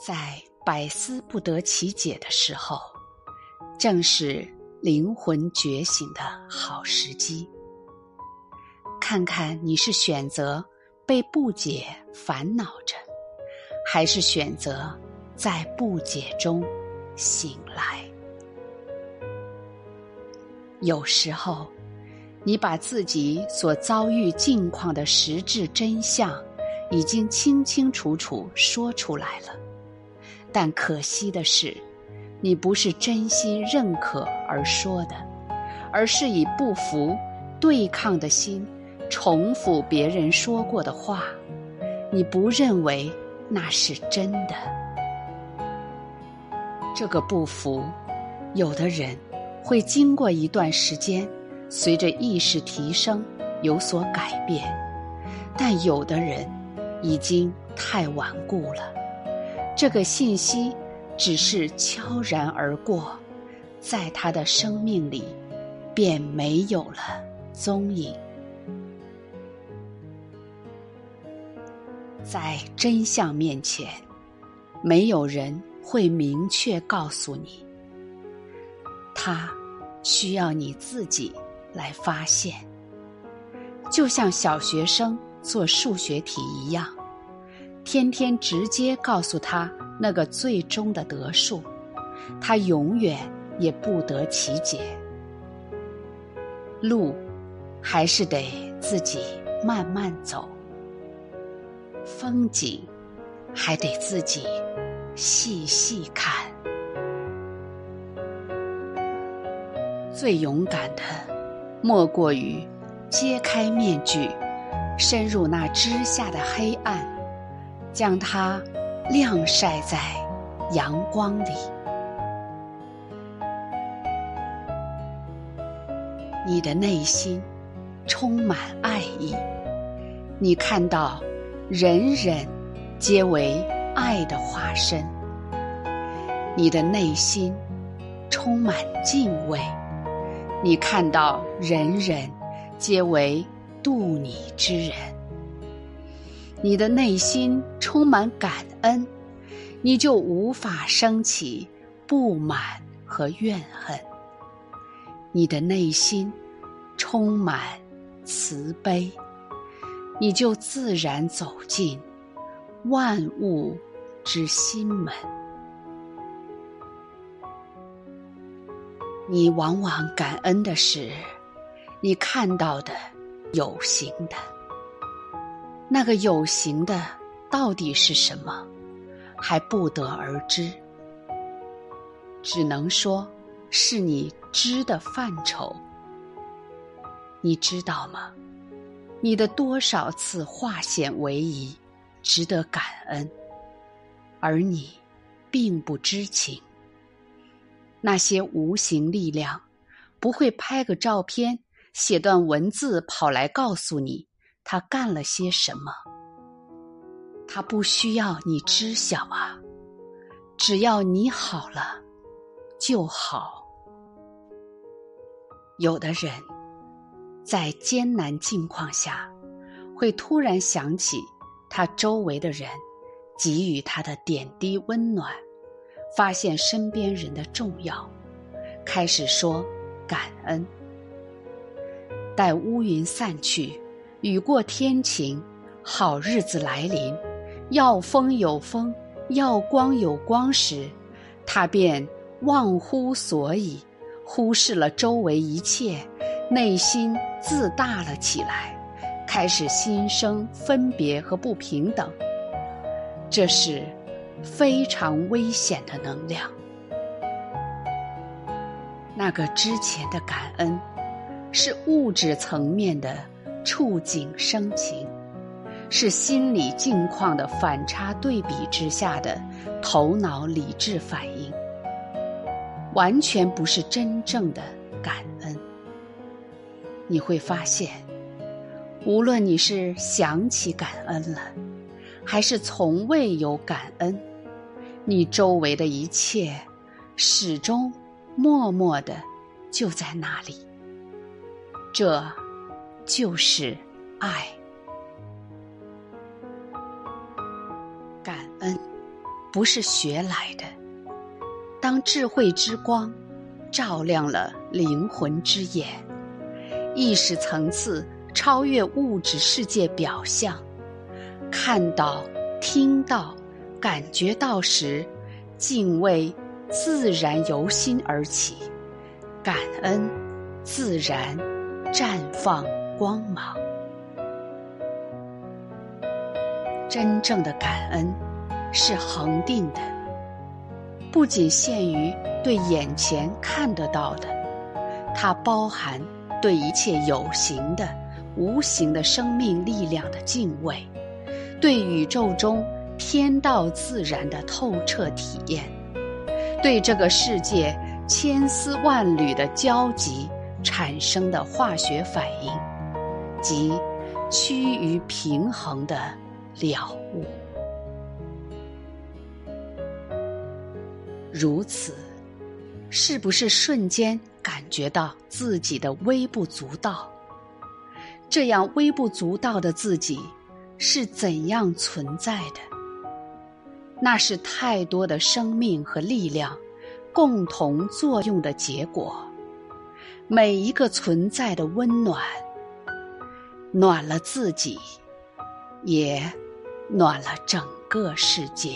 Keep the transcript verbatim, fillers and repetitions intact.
在百思不得其解的时候，正是灵魂觉醒的好时机。看看你是选择被不解烦恼着，还是选择在不解中醒来。有时候，你把自己所遭遇境况的实质真相已经清清楚楚说出来了，但可惜的是，你不是真心认可而说的，而是以不服、对抗的心重复别人说过的话，你不认为那是真的。这个不服，有的人会经过一段时间，随着意识提升有所改变，但有的人已经太顽固了。这个信息只是悄然而过，在他的生命里便没有了踪影。在真相面前，没有人会明确告诉你，它需要你自己来发现。就像小学生做数学题一样，天天直接告诉他那个最终的得数，他永远也不得其解。路还是得自己慢慢走，风景还得自己细细看。最勇敢的莫过于揭开面具，深入那之下的黑暗，将它晾晒在阳光里。你的内心充满爱意，你看到人人皆为爱的化身，你的内心充满敬畏，你看到人人皆为度你之人，你的内心充满感恩，你就无法升起不满和怨恨。你的内心充满慈悲，你就自然走进万物之心门。你往往感恩的是你看到的有形的，那个有形的到底是什么，还不得而知，只能说是你知的范畴。你知道吗？你的多少次化险为夷值得感恩，而你并不知情。那些无形力量不会拍个照片写段文字跑来告诉你他干了些什么，他不需要你知晓啊，只要你好了就好。有的人在艰难境况下，会突然想起他周围的人给予他的点滴温暖，发现身边人的重要，开始说感恩。待乌云散去，雨过天晴，好日子来临，要风有风，要光有光时，他便忘乎所以，忽视了周围一切，内心自大了起来，开始心生分别和不平等。这是非常危险的能量。那个之前的感恩是物质层面的触景生情，是心理境况的反差对比之下的头脑理智反应，完全不是真正的感恩。你会发现，无论你是想起感恩了，还是从未有感恩，你周围的一切始终默默的就在那里。这就是爱。感恩不不是学来的。当智慧之光照亮了灵魂之眼，意识层次超越物质世界表象，看到、听到、感觉到时，敬畏自然由心而起，感恩自然绽放光芒。真正的感恩是恒定的，不仅限于对眼前看得到的，它包含对一切有形的、无形的生命力量的敬畏，对宇宙中天道自然的透彻体验，对这个世界千丝万缕的交集产生的化学反应，即趋于平衡的了悟。如此，是不是瞬间感觉到自己的微不足道？这样微不足道的自己是怎样存在的？那是太多的生命和力量共同作用的结果。每一个存在的温暖，暖了自己，也暖了整个世界。